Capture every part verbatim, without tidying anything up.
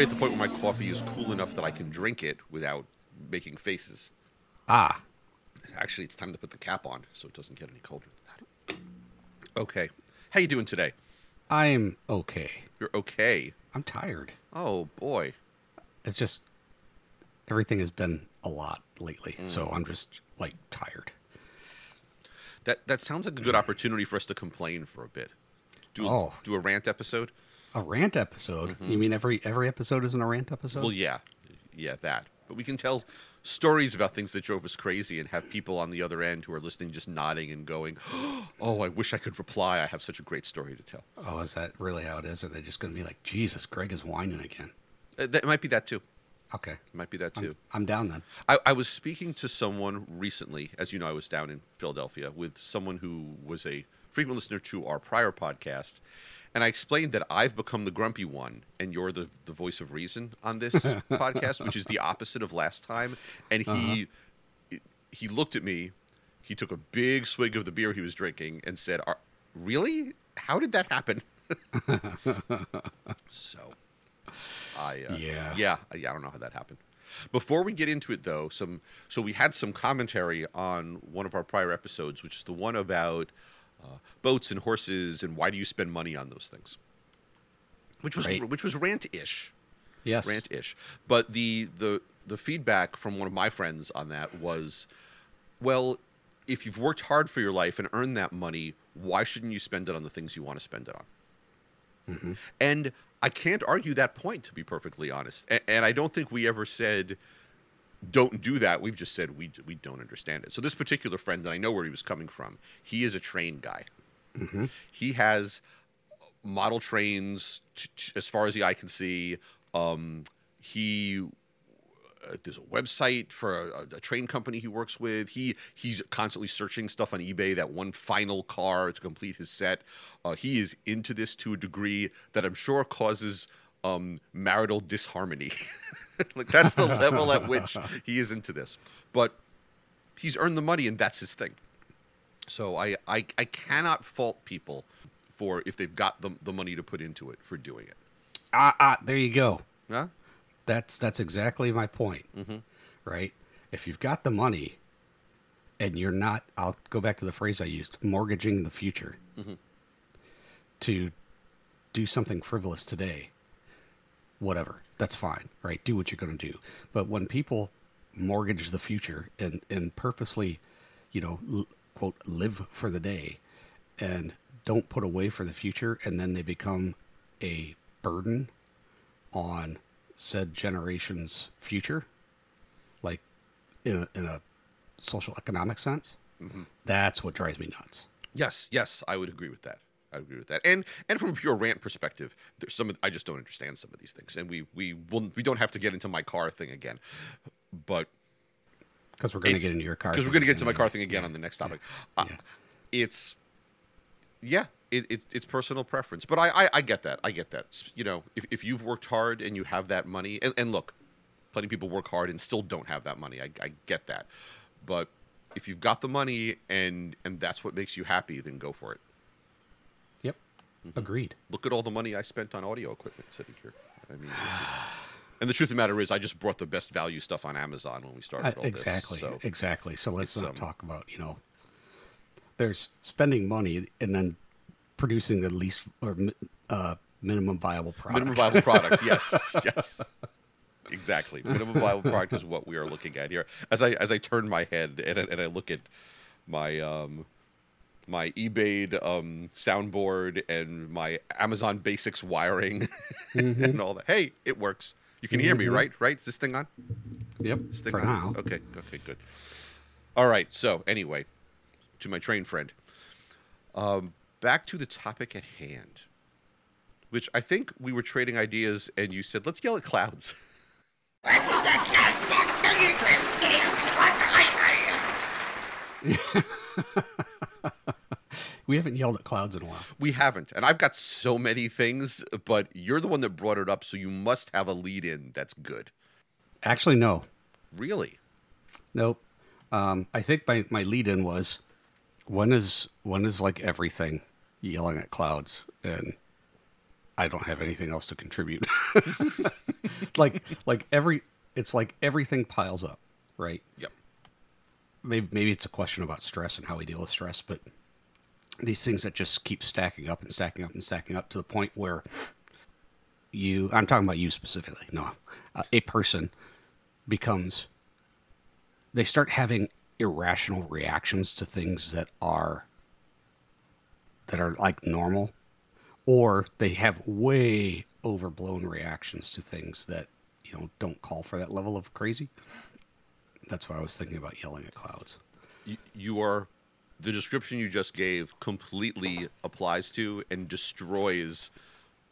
At the point where my coffee is cool enough that I can drink it without making faces. Ah. Actually, it's time to put the cap on so it doesn't get any colder than that. Okay. How you doing today? I'm okay. You're okay? I'm tired. Oh, boy. It's just everything has been a lot lately, mm. so I'm just, like, tired. That that sounds like a good opportunity for us to complain for a bit. Do, oh. do a rant episode? A rant episode? Mm-hmm. You mean every every episode isn't a rant episode? Well, yeah. Yeah, that. But we can tell stories about things that drove us crazy and have people on the other end who are listening just nodding and going, oh, I wish I could reply. I have such a great story to tell. Oh, is that really how it is? Are they just going to be like, Jesus, Greg is whining again? Uh, that, it might be that, too. Okay. It might be that, too. I'm, I'm down, then. I, I was speaking to someone recently. As you know, I was down in Philadelphia with someone who was a frequent listener to our prior podcast. And I explained that I've become the grumpy one, and you're the, the voice of reason on this podcast, which is the opposite of last time. And he uh-huh. he looked at me, he took a big swig of the beer he was drinking, and said, Are, really? How did that happen? so, I uh, yeah. yeah, I don't know how that happened. Before we get into it, though, some so we had some commentary on one of our prior episodes, which is the one about Uh, boats and horses, and why do you spend money on those things? Which was right. which was rant-ish, yes, rant-ish. But the the the feedback from one of my friends on that was, well, if you've worked hard for your life and earned that money, why shouldn't you spend it on the things you want to spend it on? Mm-hmm. And I can't argue that point, to be perfectly honest. And, and I don't think we ever said, don't do that. We've just said we we don't understand it. So this particular friend, and I know where he was coming from, he is a train guy. Mm-hmm. He has model trains t- t- as far as the eye can see. Um, he uh, there's a website for a, a train company he works with. He he's constantly searching stuff on eBay, that one final car to complete his set. Uh, he is into this to a degree that I'm sure causes um, marital disharmony. Like, that's the level at which he is into this. But he's earned the money, and that's his thing. So I, I, I cannot fault people for, if they've got the, the money to put into it, for doing it. Ah, ah there you go. Huh? That's that's exactly my point, mm-hmm. right? If you've got the money and you're not, I'll go back to the phrase I used, mortgaging the future mm-hmm. to do something frivolous today, whatever, that's fine, right? Do what you're going to do. But when people mortgage the future and, and purposely, you know, l- quote, live for the day and don't put away for the future, and then they become a burden on said generation's future, like in a, in a social economic sense, mm-hmm. that's what drives me nuts. Yes, yes, I would agree with that. I agree with that, and and from a pure rant perspective, there's some of, I just don't understand some of these things, and we we will we don't have to get into my car thing again, but because we're going to get into your car because we're going to get to my car thing again yeah, on the next topic. Yeah, uh, yeah. It's yeah, it, it it's personal preference, but I, I I get that I get that you know if if you've worked hard and you have that money, and, and look, plenty of people work hard and still don't have that money. I I get that, but if you've got the money and and that's what makes you happy, then go for it. Mm-hmm. Agreed. Look at all the money I spent on audio equipment sitting here. I mean, and the truth of the matter is, I just brought the best value stuff on Amazon when we started. All exactly, this, so exactly. So let's not um, talk about you know, there's spending money and then producing the least or uh, minimum viable product. Minimum viable product. Yes, yes, exactly. Minimum viable product is what we are looking at here. As I as I turn my head and and I look at my. Um, my eBay um, soundboard and my Amazon Basics wiring mm-hmm. and all that. Hey, it works. You can mm-hmm. hear me, right? Right? Is this thing on? Yep. This thing for on? Now. Okay. Okay, good. All right. So anyway, to my train friend, um, back to the topic at hand, which I think we were trading ideas and you said, let's yell at clouds. We haven't yelled at clouds in a while. We haven't. And I've got so many things, but you're the one that brought it up, so you must have a lead-in that's good. Actually, no. Really? Nope. Um, I think my, my lead-in was, one is one is like everything, yelling at clouds, and I don't have anything else to contribute. like like every it's like everything piles up, right? Yep. Maybe maybe it's a question about stress and how we deal with stress, but these things that just keep stacking up and stacking up and stacking up to the point where you, I'm talking about you specifically, no, uh, a person becomes, they start having irrational reactions to things that are, that are like normal, or they have way overblown reactions to things that, you know, don't call for that level of crazy. That's why I was thinking about yelling at clouds. You, you are... The description you just gave completely applies to and destroys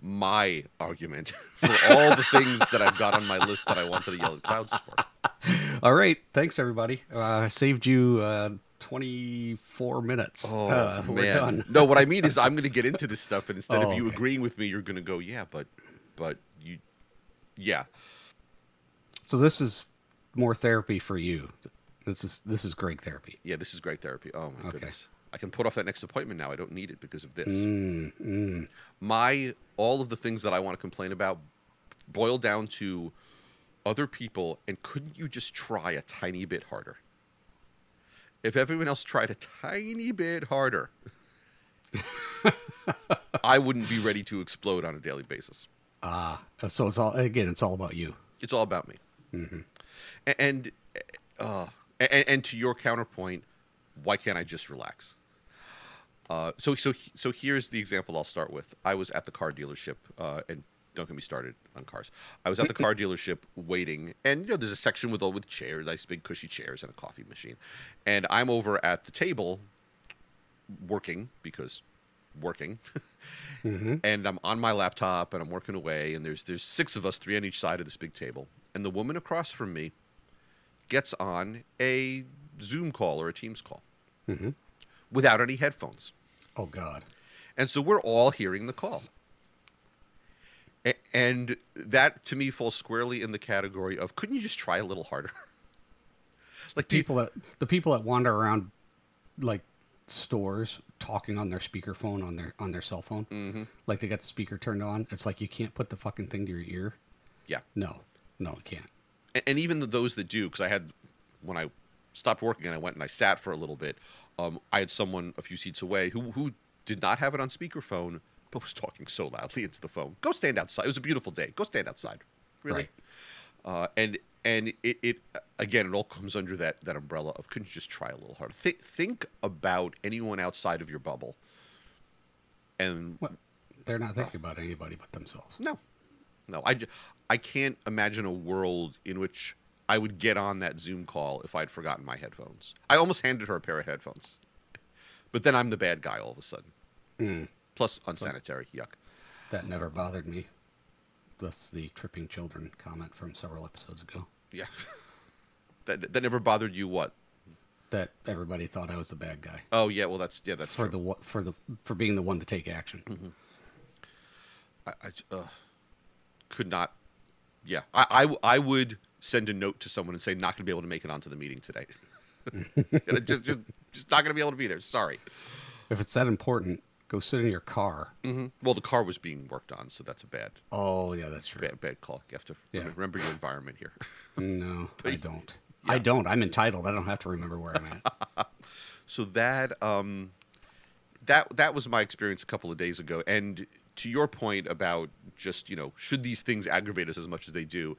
my argument for all the things that I've got on my list that I wanted to yell at clouds for. All right. Thanks, everybody. Uh, I saved you uh, twenty-four minutes. Oh, uh, man. We're done. No, what I mean is I'm going to get into this stuff, and instead oh, of you okay. agreeing with me, you're going to go, yeah, but, but you, yeah. So this is more therapy for you. This is this is great therapy. Yeah, this is great therapy. Oh, my okay. goodness. I can put off that next appointment now. I don't need it because of this. Mm, mm. My all of the things that I want to complain about boil down to other people, and couldn't you just try a tiny bit harder? If everyone else tried a tiny bit harder, I wouldn't be ready to explode on a daily basis. Ah, uh, so it's all, again, it's all about you. It's all about me. Mm-hmm. And... and uh, And, and to your counterpoint, why can't I just relax? Uh, so so so here's the example I'll start with. I was at the car dealership, uh, and don't get me started on cars. I was at the car dealership waiting, and you know there's a section with all with chairs, nice big cushy chairs and a coffee machine. And I'm over at the table working, because working, mm-hmm. and I'm on my laptop, and I'm working away, and there's there's six of us, three on each side of this big table. And the woman across from me gets on a Zoom call or a Teams call mm-hmm. without any headphones. Oh, God. And so we're all hearing the call. A- and that, to me, falls squarely in the category of, couldn't you just try a little harder? Like the people you... that the people that wander around, like, stores talking on their speakerphone, on their, on their cell phone, mm-hmm. like they got the speaker turned on. It's like, you can't put the fucking thing to your ear. Yeah. No, no, you can't. And even those that do, because I had, when I stopped working and I went and I sat for a little bit, um, I had someone a few seats away who who did not have it on speakerphone, but was talking so loudly into the phone. Go stand outside. It was a beautiful day. Go stand outside. Really? Right. Uh, and and it, it, again, it all comes under that, that umbrella of, couldn't you just try a little harder? Th- think about anyone outside of your bubble. And well, they're not thinking uh, about anybody but themselves. No. No, I, I can't imagine a world in which I would get on that Zoom call if I'd forgotten my headphones. I almost handed her a pair of headphones. But then I'm the bad guy all of a sudden. Mm. Plus unsanitary. Yuck. That never bothered me. That's the tripping children comment from several episodes ago. Yeah. that that never bothered you what? That everybody thought I was the bad guy. Oh, yeah. Well, that's yeah, that's for true. The, for, the, for being the one to take action. Mm-hmm. I... I uh... Could not, yeah. I, I, I would send a note to someone and say, not going to be able to make it onto the meeting today. just, just, just not going to be able to be there. Sorry. If it's that important, go sit in your car. Mm-hmm. Well, the car was being worked on, so that's a bad. Oh, yeah, that's true. Bad, bad call. You have to yeah. remember your environment here. No, but, I don't. Yeah. I don't. I'm entitled. I don't have to remember where I'm at. So that, um, that, that was my experience a couple of days ago, and. To your point about just, you know, should these things aggravate us as much as they do,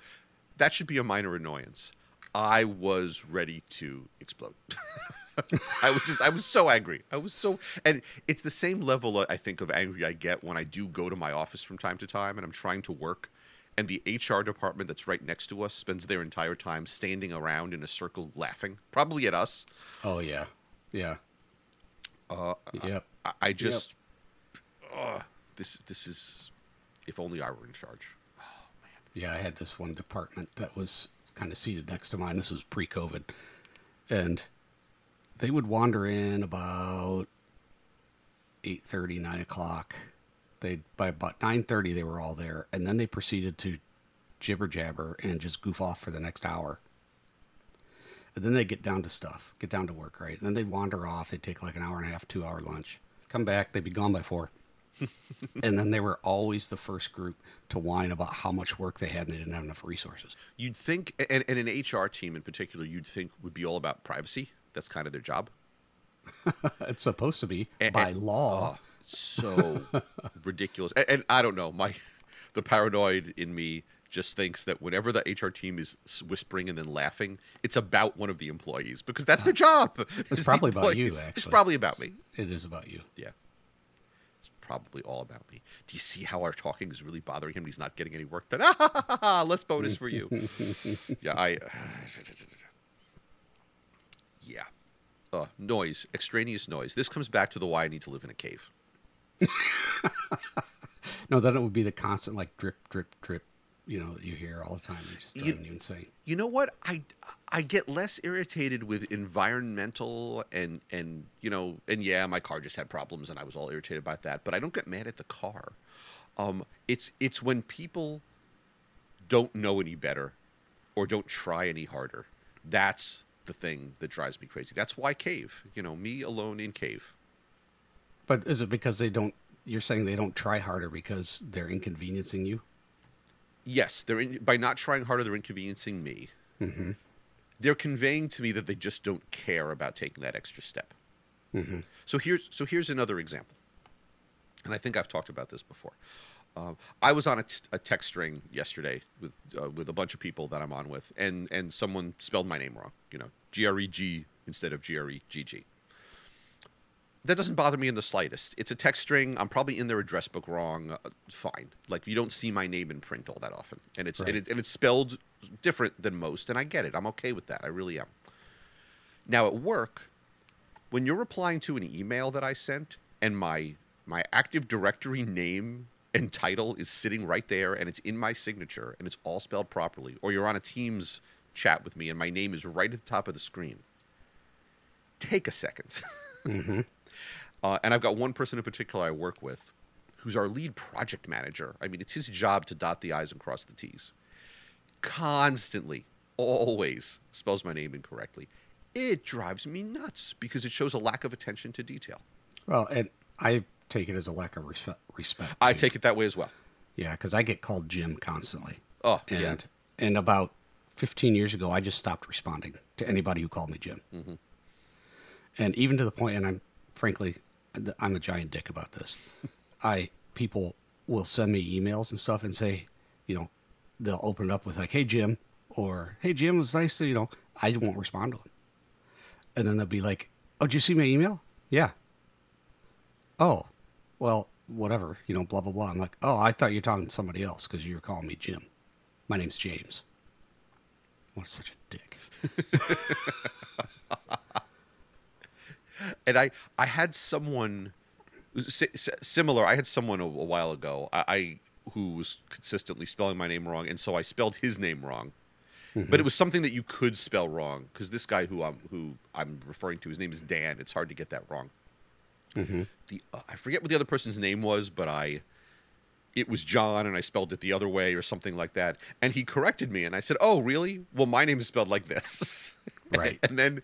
that should be a minor annoyance. I was ready to explode. I was just, I was so angry. I was so, and it's the same level, I think, of angry I get when I do go to my office from time to time and I'm trying to work, and the H R department that's right next to us spends their entire time standing around in a circle laughing, probably at us. Oh, yeah. Yeah. Uh, yep. I, I just... Yep. Uh, This this is, if only I were in charge. Oh, man. Yeah, I had this one department that was kind of seated next to mine. This was pre-COVID. And they would wander in about eight thirty, nine o'clock. They, by about nine thirty, they were all there, and then they proceeded to jibber-jabber and just goof off for the next hour. And then they get down to stuff, get down to work, right? And then they'd wander off. They'd take like an hour and a half, two-hour lunch. Come back. They'd be gone by four. And then they were always the first group to whine about how much work they had and they didn't have enough resources. You'd think, and, and an H R team in particular, you'd think would be all about privacy. That's kind of their job. It's supposed to be, and, by and, law. Oh, so ridiculous. And, and I don't know. My The paranoid in me just thinks that whenever the H R team is whispering and then laughing, it's about one of the employees because that's their job. It's, it's probably about you, actually. It's probably about me. It is about you. Yeah. Probably all about me. Do you see how our talking is really bothering him? He's not getting any work done. Ah, ha, ha, ha, ha, less bonus for you. yeah, I. Yeah. Uh, noise. Extraneous noise. This comes back to the why I need to live in a cave. No, then it would be the constant, like, drip, drip, drip, you know, that you hear all the time. It just doesn't even say. You know what? I, I get less irritated with environmental and, and, you know, and yeah, my car just had problems and I was all irritated about that, but I don't get mad at the car. Um, it's, it's when people don't know any better or don't try any harder. That's the thing that drives me crazy. That's why cave, you know, me alone in cave. But is it because they don't, you're saying they don't try harder because they're inconveniencing you? Yes, they're in, by not trying harder, they're inconveniencing me. Mm-hmm. They're conveying to me that they just don't care about taking that extra step. Mm-hmm. So here's so here's another example, and I think I've talked about this before. Um, I was on a, t- a text string yesterday with uh, with a bunch of people that I'm on with, and and someone spelled my name wrong. You know, G R E G instead of G R E G G. That doesn't bother me in the slightest. It's a text string. I'm probably in their address book wrong. Uh, fine. Like, you don't see my name in print all that often. And it's right. and, it, and it's spelled different than most. And I get it. I'm okay with that. I really am. Now, at work, when you're replying to an email that I sent and my my Active Directory name and title is sitting right there and it's in my signature and it's all spelled properly, or you're on a Teams chat with me and my name is right at the top of the screen, take a second. Mm-hmm. Uh, and I've got one person in particular I work with who's our lead project manager. I mean, it's his job to dot the I's and cross the T's. Constantly, always spells my name incorrectly. It drives me nuts because it shows a lack of attention to detail. Well, and I take it as a lack of respe- respect. I take it that way as well. Yeah, because I get called Jim constantly. Oh, and, yeah. And about fifteen years ago, I just stopped responding to anybody who called me Jim. Mm-hmm. And even to the point, and I'm frankly... I'm a giant dick about this. I people will send me emails and stuff and say, you know, they'll open it up with like, "Hey Jim," or "Hey Jim, it was nice to," you know. I won't respond to them, and then they'll be like, "Oh, did you see my email?" "Yeah." "Oh, well, whatever, you know, blah blah blah." I'm like, "Oh, I thought you were talking to somebody else because you were calling me Jim. My name's James." What such a dick. And I, I had someone similar. I had someone a, a while ago I, I who was consistently spelling my name wrong, and so I spelled his name wrong. Mm-hmm. But it was something that you could spell wrong because this guy who I'm who I'm referring to, his name is Dan. It's hard to get that wrong. Mm-hmm. The uh, I forget what the other person's name was, but I it was John, and I spelled it the other way or something like that. And he corrected me, and I said, "Oh, really? Well, my name is spelled like this." Right, and, and then.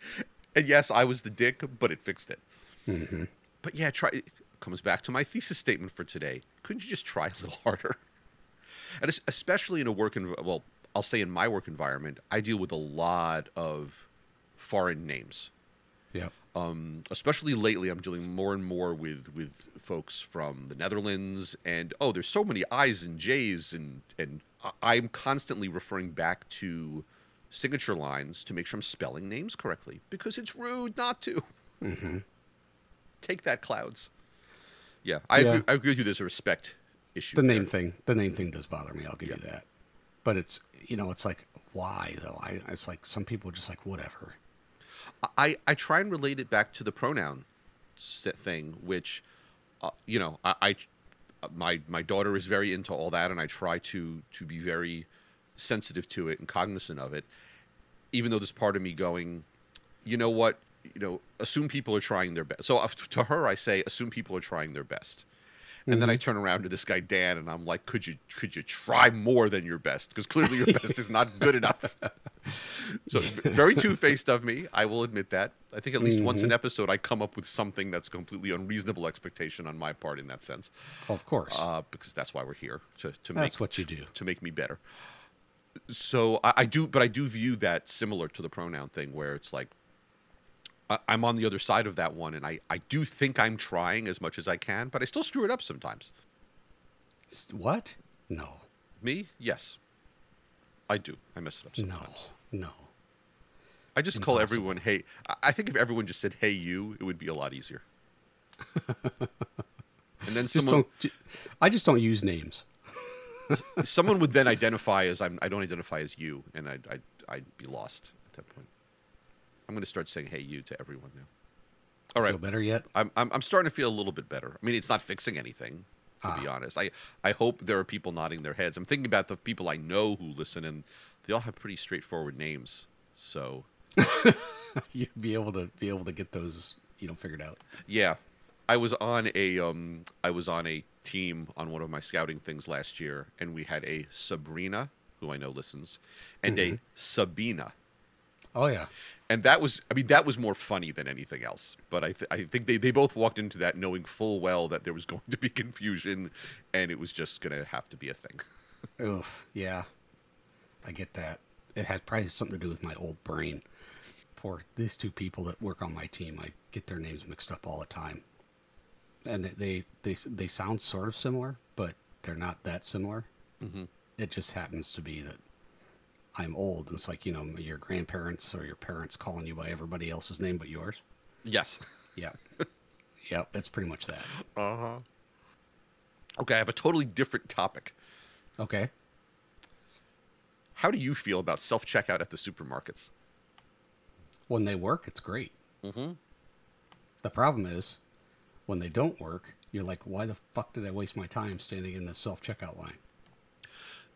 And yes, I was the dick, but it fixed it. Mm-hmm. But yeah, try. It comes back to my thesis statement for today. Couldn't you just try a little harder? And it's, especially in a work, env- well, I'll say in my work environment, I deal with a lot of foreign names. Yeah. Um, especially lately, I'm dealing more and more with, with folks from the Netherlands, and oh, there's so many I's and J's, and and I'm constantly referring back to signature lines to make sure I'm spelling names correctly because it's rude not to. Mm-hmm. Take that, clouds. Yeah, I, yeah. Agree, I agree with you. There's a respect issue. The name there. thing, the name thing does bother me. I'll give yeah. you that. But it's, you know, it's like, why though? I, it's like some people are just like, whatever. I, I try and relate it back to the pronoun thing, which, uh, you know, I, I my my daughter is very into all that, and I try to to be very sensitive to it and cognizant of it. Even though there's part of me going, you know what, you know, assume people are trying their best. So to her, I say, assume people are trying their best. And mm-hmm. then I turn around to this guy, Dan, and I'm like, could you could you try more than your best? Because clearly your best is not good enough. So very two-faced of me. I will admit that. I think at least mm-hmm. once an episode, I come up with something that's completely unreasonable expectation on my part in that sense. Of course. Uh, because that's why we're here. to, to make That's what you do. To make me better. So I, I do, but I do view that similar to the pronoun thing where it's like, I'm on the other side of that one, and I, I do think I'm trying as much as I can, but I still screw it up sometimes. What? No. Me? Yes. I do. I mess it up sometimes. No, no. I just Impossible. Call everyone, hey, I think if everyone just said, hey, you, it would be a lot easier. And then just someone... Don't, I just don't use names. Someone would then identify as, I'm, I don't identify as you, and I'd, I'd, I'd be lost at that point. I'm going to start saying "Hey, you" to everyone now. All right. Feel better yet? I'm, I'm I'm starting to feel a little bit better. I mean, it's not fixing anything, to ah. be honest. I, I hope there are people nodding their heads. I'm thinking about the people I know who listen, and they all have pretty straightforward names. So you'd be able to be able to get those, you know, figured out. Yeah, I was on a um I was on a team on one of my scouting things last year, and we had a Sabrina, who I know listens, and mm-hmm. a Sabina. Oh yeah. And that was, I mean, that was more funny than anything else. But I, th- I think they, they both walked into that knowing full well that there was going to be confusion and it was just going to have to be a thing. Oof, yeah. I get that. It has probably something to do with my old brain. Poor, these two people that work on my team, I get their names mixed up all the time. And they, they, they, they sound sort of similar, but they're not that similar. Mm-hmm. It just happens to be that I'm old, and it's like, you know, your grandparents or your parents calling you by everybody else's name but yours. Yes. Yeah. Yeah, it's pretty much that. Uh-huh. Okay, I have a totally different topic. Okay. How do you feel about self-checkout at the supermarkets? When they work, it's great. Mm-hmm. The problem is, when they don't work, you're like, why the fuck did I waste my time standing in this self-checkout line?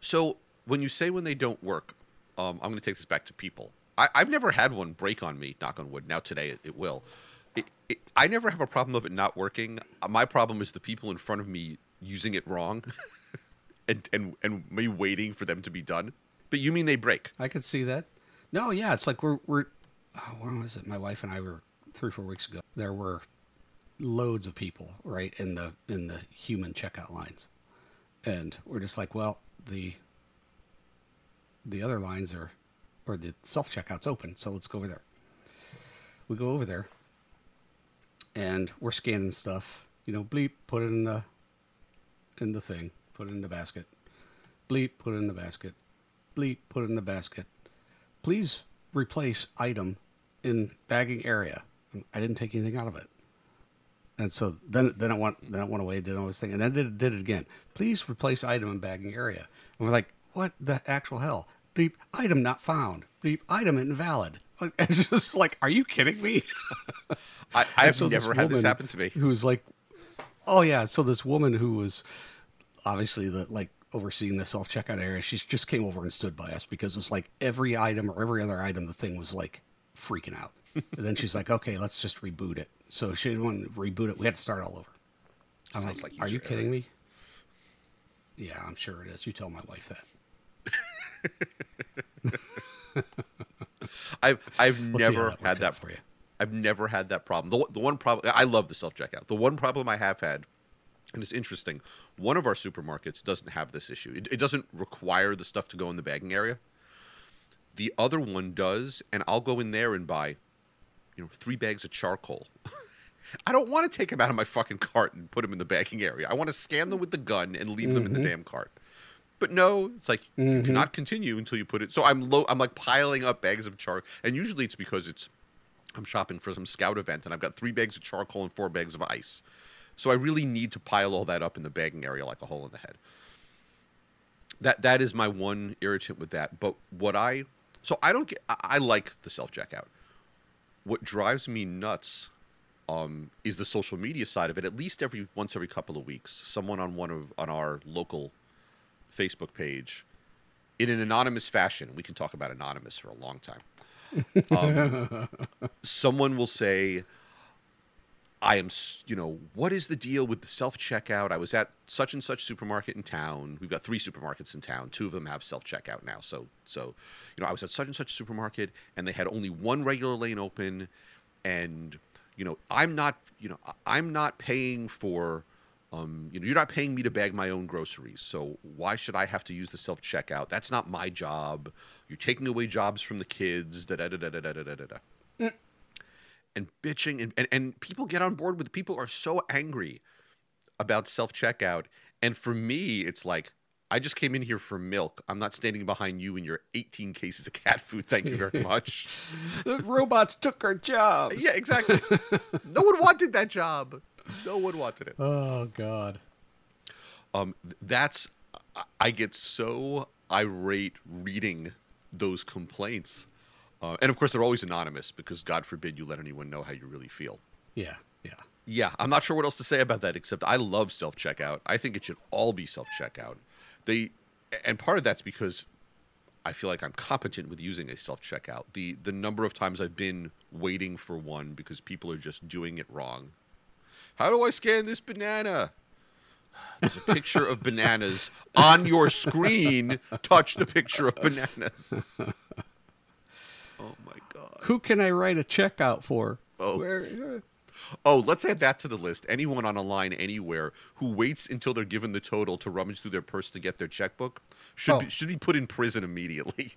So, when you say when they don't work... Um, I'm going to take this back to people. I, I've never had one break on me, knock on wood. Now today it, it will. It, it, I never have a problem of it not working. My problem is the people in front of me using it wrong and, and and me waiting for them to be done. But you mean they break? I could see that. No, yeah. It's like we're, we're oh, when was it? My wife and I were three, four weeks ago. There were loads of people, right, in the in the human checkout lines. And we're just like, well, the... the other lines are, or the self-checkout's open, so let's go over there. We go over there, and we're scanning stuff. You know, bleep, put it in the, in the thing, put it in the basket. Bleep, put it in the basket. Bleep, put it in the basket. Please replace item in bagging area. I didn't take anything out of it. And so then, then it went, then it went away, did all this thing, and then it did it again. Please replace item in bagging area. And we're like, what the actual hell? Bleep, item not found. Bleep, item invalid. It's just like, are you kidding me? I, I've so never had this happen to me. Who's like, oh yeah. So this woman who was obviously the like overseeing the self-checkout area, she just came over and stood by us because it was like every item or every other item, the thing was like freaking out. And then she's like, okay, let's just reboot it. So she didn't want to reboot it. We had to start all over. I'm Sounds like, like are you kidding error. me? Yeah, I'm sure it is. You tell my wife that. I've I've we'll never that had that for you. I've never had that problem. The the one problem I love the self checkout. The one problem I have had, and it's interesting. One of our supermarkets doesn't have this issue. It, it doesn't require the stuff to go in the bagging area. The other one does, and I'll go in there and buy, you know, three bags of charcoal. I don't want to take them out of my fucking cart and put them in the bagging area. I want to scan them with the gun and leave mm-hmm. them in the damn cart. But no, it's like mm-hmm. you cannot continue until you put it. So I'm low. I'm like piling up bags of char. And usually it's because it's I'm shopping for some scout event, and I've got three bags of charcoal and four bags of ice. So I really need to pile all that up in the bagging area like a hole in the head. That that is my one irritant with that. But what I so I don't get. I, I like the self checkout. What drives me nuts um, is the social media side of it. At least every once every couple of weeks, someone on one of on our local Facebook page in an anonymous fashion. We can talk about anonymous for a long time. Um, someone will say, I am, you know, what is the deal with the self-checkout? I was at such and such supermarket in town. We've got three supermarkets in town. Two of them have self-checkout now. So, so, you know, I was at such and such supermarket, and they had only one regular lane open. And, you know, I'm not, you know, I'm not paying for, um, you know, you're not paying me to bag my own groceries. So why should I have to use the self-checkout? That's not my job. You're taking away jobs from the kids. Da da da da da da da da da. Mm. And bitching, and, and, and people get on board with, people are so angry about self-checkout. And for me, it's like, I just came in here for milk. I'm not standing behind you and your eighteen cases of cat food. Thank you very much. The robots took our jobs. Yeah, exactly. No one wanted that job. No one wanted it. Oh, God. Um, that's, I get so irate reading those complaints. Uh, and, of course, they're always anonymous because, God forbid, you let anyone know how you really feel. Yeah, yeah. Yeah, I'm not sure what else to say about that except I love self-checkout. I think it should all be self-checkout. They, and part of that's because I feel like I'm competent with using a self-checkout. The, the number of times I've been waiting for one because people are just doing it wrong. How do I scan this banana? There's a picture of bananas on your screen. Touch the picture of bananas. Oh, my God. Who can I write a check out for? Oh. Where? Oh, let's add that to the list. Anyone on a line anywhere who waits until they're given the total to rummage through their purse to get their checkbook should, oh. be, should be put in prison immediately.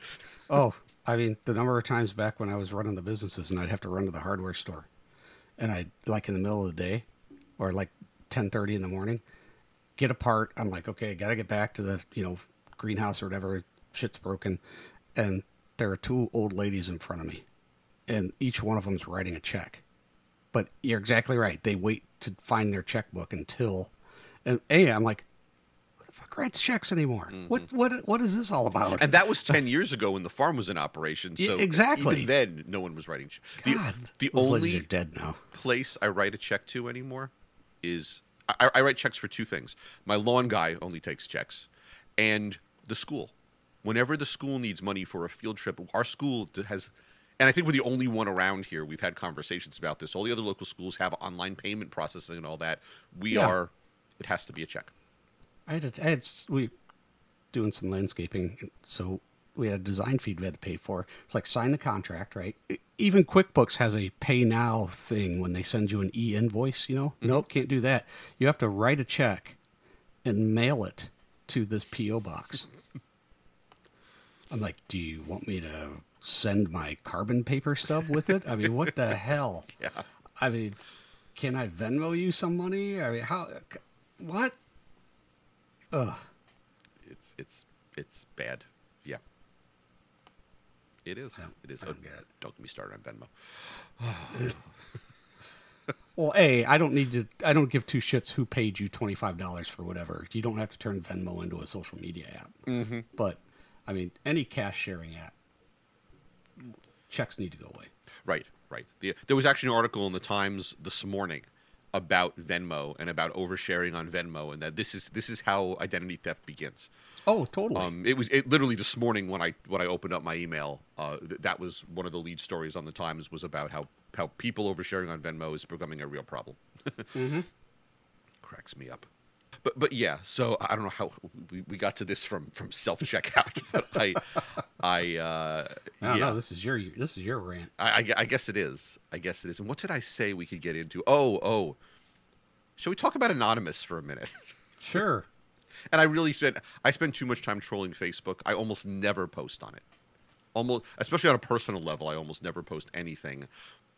Oh, I mean, the number of times back when I was running the businesses and I'd have to run to the hardware store. And I'd, like, in the middle of the day or, like, ten thirty in the morning, get a part. I'm like, okay, got to get back to the, you know, greenhouse or whatever. Shit's broken. And there are two old ladies in front of me, and each one of them's writing a check. But you're exactly right. They wait to find their checkbook until, and hey, I'm like, who the fuck writes checks anymore? Mm-hmm. What what what is this all about? And that was ten years ago when the farm was in operation. So yeah, exactly. Even then, no one was writing checks. God, the, the those only ladies are dead now. Place I write a check to anymore is I, I write checks for two things. My lawn guy only takes checks, and the school. Whenever the school needs money for a field trip, our school has, and I think we're the only one around here, we've had conversations about this. All the other local schools have online payment processing and all that. We yeah. are, it has to be a check. I had, a, I had, we doing some landscaping, so we had a design fee we had to pay for. It's like, sign the contract, right? Even QuickBooks has a pay now thing when they send you an e-invoice, you know? Mm-hmm. Nope, can't do that. You have to write a check and mail it to this P O box. I'm like, do you want me to send my carbon paper stub with it? I mean, what the hell? Yeah. I mean, can I Venmo you some money? I mean, how? What? Ugh. It's it's it's bad. Yeah. It is. It is. I don't, oh, get it. Don't get me started on Venmo. Well, A, I don't need to. I don't give two shits who paid you twenty-five dollars for whatever. You don't have to turn Venmo into a social media app. Mm-hmm. But. I mean, any cash sharing app, checks need to go away. Right, right. The, there was actually an article in the Times this morning about Venmo and about oversharing on Venmo, and that this is this is how identity theft begins. Oh, totally. Um, it was it literally this morning when I when I opened up my email. Uh, th- that was one of the lead stories on the Times, was about how how people oversharing on Venmo is becoming a real problem. Mm-hmm. Cracks me up. But but yeah, so I don't know how we, we got to this from, from self checkout. I I uh, no, yeah. No, this is your this is your rant. I, I, I guess it is. I guess it is. And what did I say we could get into? Oh oh, shall we talk about Anonymous for a minute? Sure. And I really spent I spend too much time trolling Facebook. I almost never post on it. Almost, especially on a personal level, I almost never post anything.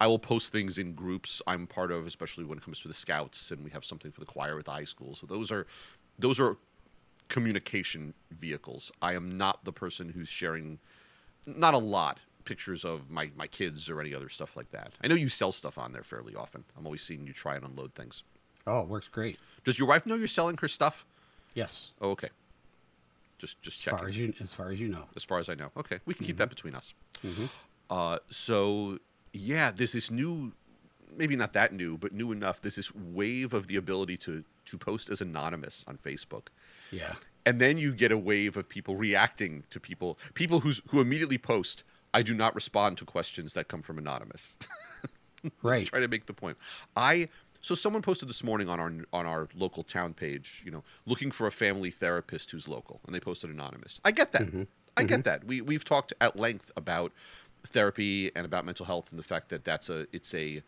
I will post things in groups I'm part of, especially when it comes to the Scouts, and we have something for the choir at the high school. So those are those are communication vehicles. I am not the person who's sharing, not a lot, pictures of my, my kids or any other stuff like that. I know you sell stuff on there fairly often. I'm always seeing you try and unload things. Oh, it works great. Does your wife know you're selling her stuff? Yes. Oh, okay. Just just checking. As far as you, as far as you know. As far as I know. Okay. We can mm-hmm. keep that between us. Mm-hmm. Uh, so... Yeah, there's this new, maybe not that new, but new enough. There's this wave of the ability to to post as anonymous on Facebook. Yeah. And then you get a wave of people reacting to people, people who's, who immediately post, I do not respond to questions that come from anonymous. Right. Try to make the point. I so someone posted this morning on our on our local town page, you know, looking for a family therapist who's local, and they posted anonymous. I get that. Mm-hmm. I mm-hmm. get that. We we've talked at length about therapy and about mental health and the fact that that's a it's a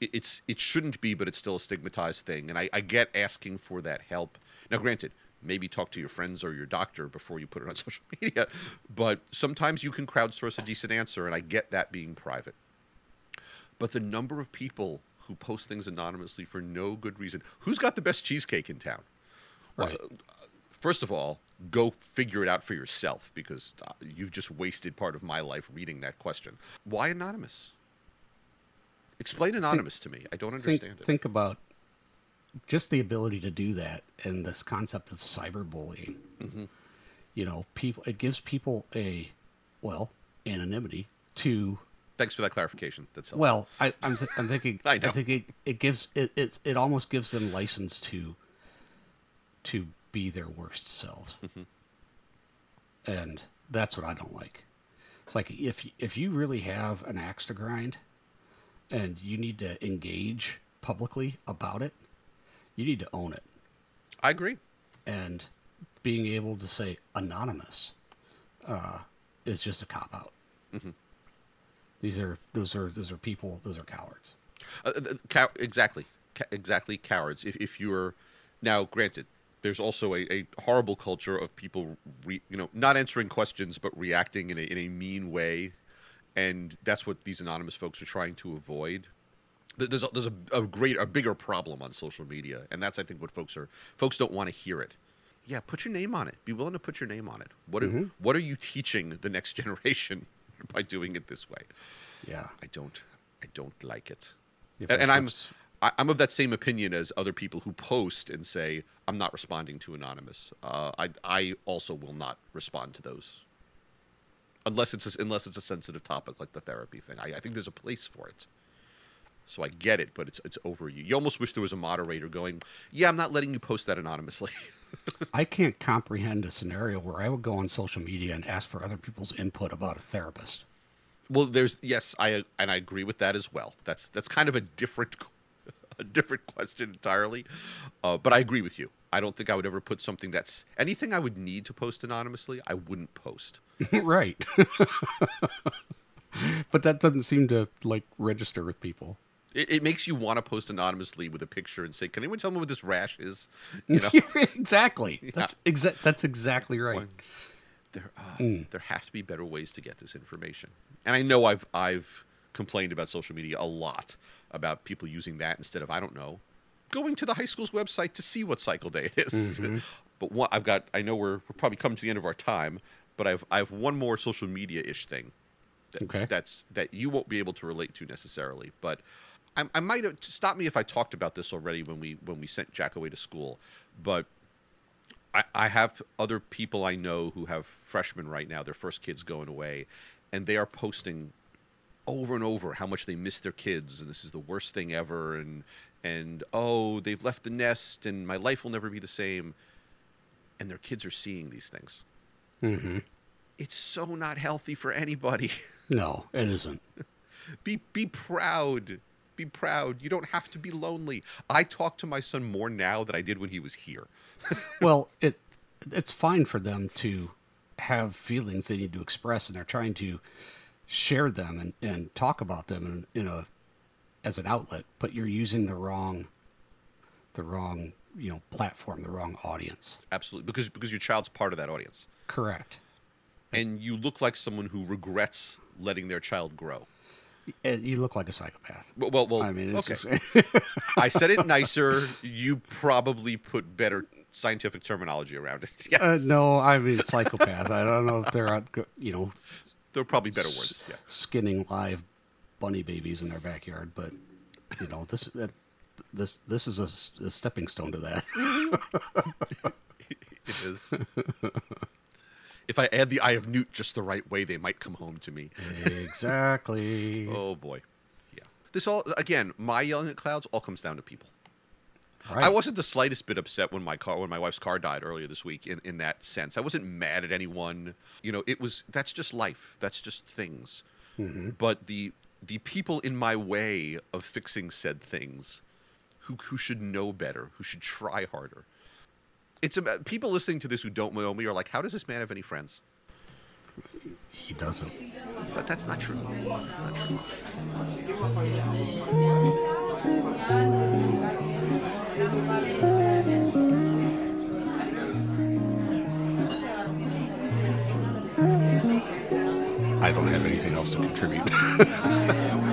it's it shouldn't be, but it's still a stigmatized thing. And I, I get asking for that help. Now, granted, maybe talk to your friends or your doctor before you put it on social media. But sometimes you can crowdsource a decent answer, and I get that being private. But the number of people who post things anonymously for no good reason. Who's got the best cheesecake in town? Right. Well, first of all, go figure it out for yourself, because you've just wasted part of my life reading that question. Why anonymous? Explain anonymous think, to me. I don't understand think, it. Think about just the ability to do that and this concept of cyberbullying. Mm-hmm. You know, people it gives people a, well, anonymity to... Thanks for that clarification. That's helpful. Well, I, I'm, th- I'm thinking I, I think it, it gives it, it it almost gives them license to to be their worst selves, mm-hmm. and that's what I don't like. It's like if if you really have an axe to grind, and you need to engage publicly about it, you need to own it. I agree. And being able to say anonymous uh, is just a cop out. Mm-hmm. These are those are those are people. Those are cowards. Uh, cow- exactly, C- exactly cowards. If if you're now granted, there's also a, a horrible culture of people, re- you know, not answering questions but reacting in a in a mean way, and that's what these anonymous folks are trying to avoid. There's a, there's a, a great a bigger problem on social media, and that's I think what folks are folks don't want to hear it. Yeah, put your name on it. Be willing to put your name on it. What mm-hmm. are, what are you teaching the next generation by doing it this way? Yeah, I don't, I don't like it, if and, and I'm, I'm of that same opinion as other people who post and say I'm not responding to anonymous. Uh, I, I also will not respond to those, unless it's a, unless it's a sensitive topic like the therapy thing. I, I think there's a place for it, so I get it, but it's it's over you. You almost wish there was a moderator going, yeah, I'm not letting you post that anonymously. I can't comprehend a scenario where I would go on social media and ask for other people's input about a therapist. Well, there's yes, I and I agree with that as well. That's that's kind of a different, a different question entirely. Uh, but I agree with you. I don't think I would ever put something that's anything I would need to post anonymously. I wouldn't post. Right. But that doesn't seem to like register with people. It, it makes you want to post anonymously with a picture and say, "Can anyone tell me what this rash is?" You know? Exactly. Yeah. That's exa- That's exactly right. When there, uh, mm. there have to be better ways to get this information. And I know I've I've complained about social media a lot about people using that instead of I don't know, going to the high school's website to see what cycle day it is. Mm-hmm. But what I've got, I know we're we're probably coming to the end of our time, but I've I've one more social media-ish thing. That, okay. That's that you won't be able to relate to necessarily, but. I, I might have stop me if I talked about this already when we when we sent Jack away to school, but I, I have other people I know who have freshmen right now, their first kids going away, and they are posting over and over how much they miss their kids and this is the worst thing ever and and oh they've left the nest and my life will never be the same, and their kids are seeing these things. Mm-hmm. It's so not healthy for anybody. No, it isn't. Be be proud. Be proud. You don't have to be lonely. I talk to my son more now than I did when he was here. Well, it it's fine for them to have feelings they need to express, and they're trying to share them and, and talk about them in, in a as an outlet. But you're using the wrong the wrong you know platform, the wrong audience. Absolutely, because because your child's part of that audience. Correct. And you look like someone who regrets letting their child grow. You look like a psychopath. Well, well, I mean, it's okay. Just... I said it nicer. You probably put better scientific terminology around it. Yes. Uh, no, I mean psychopath. I don't know if they're, you know, there are probably better words. Yeah. Skinning live bunny babies in their backyard, but you know, this that, this this is a, a stepping stone to that. It is. If I add the Eye of Newt just the right way, they might come home to me. Exactly. Oh, boy. Yeah. This all, again, my yelling at clouds all comes down to people. Right. I wasn't the slightest bit upset when my car, when my wife's car died earlier this week. In, in that sense, I wasn't mad at anyone. You know, it was that's just life. That's just things. Mm-hmm. But the the people in my way of fixing said things, who who should know better, who should try harder. It's about people listening to this who don't know me are like, how does this man have any friends? He doesn't. But that's not true. Not true. I don't have anything else to contribute.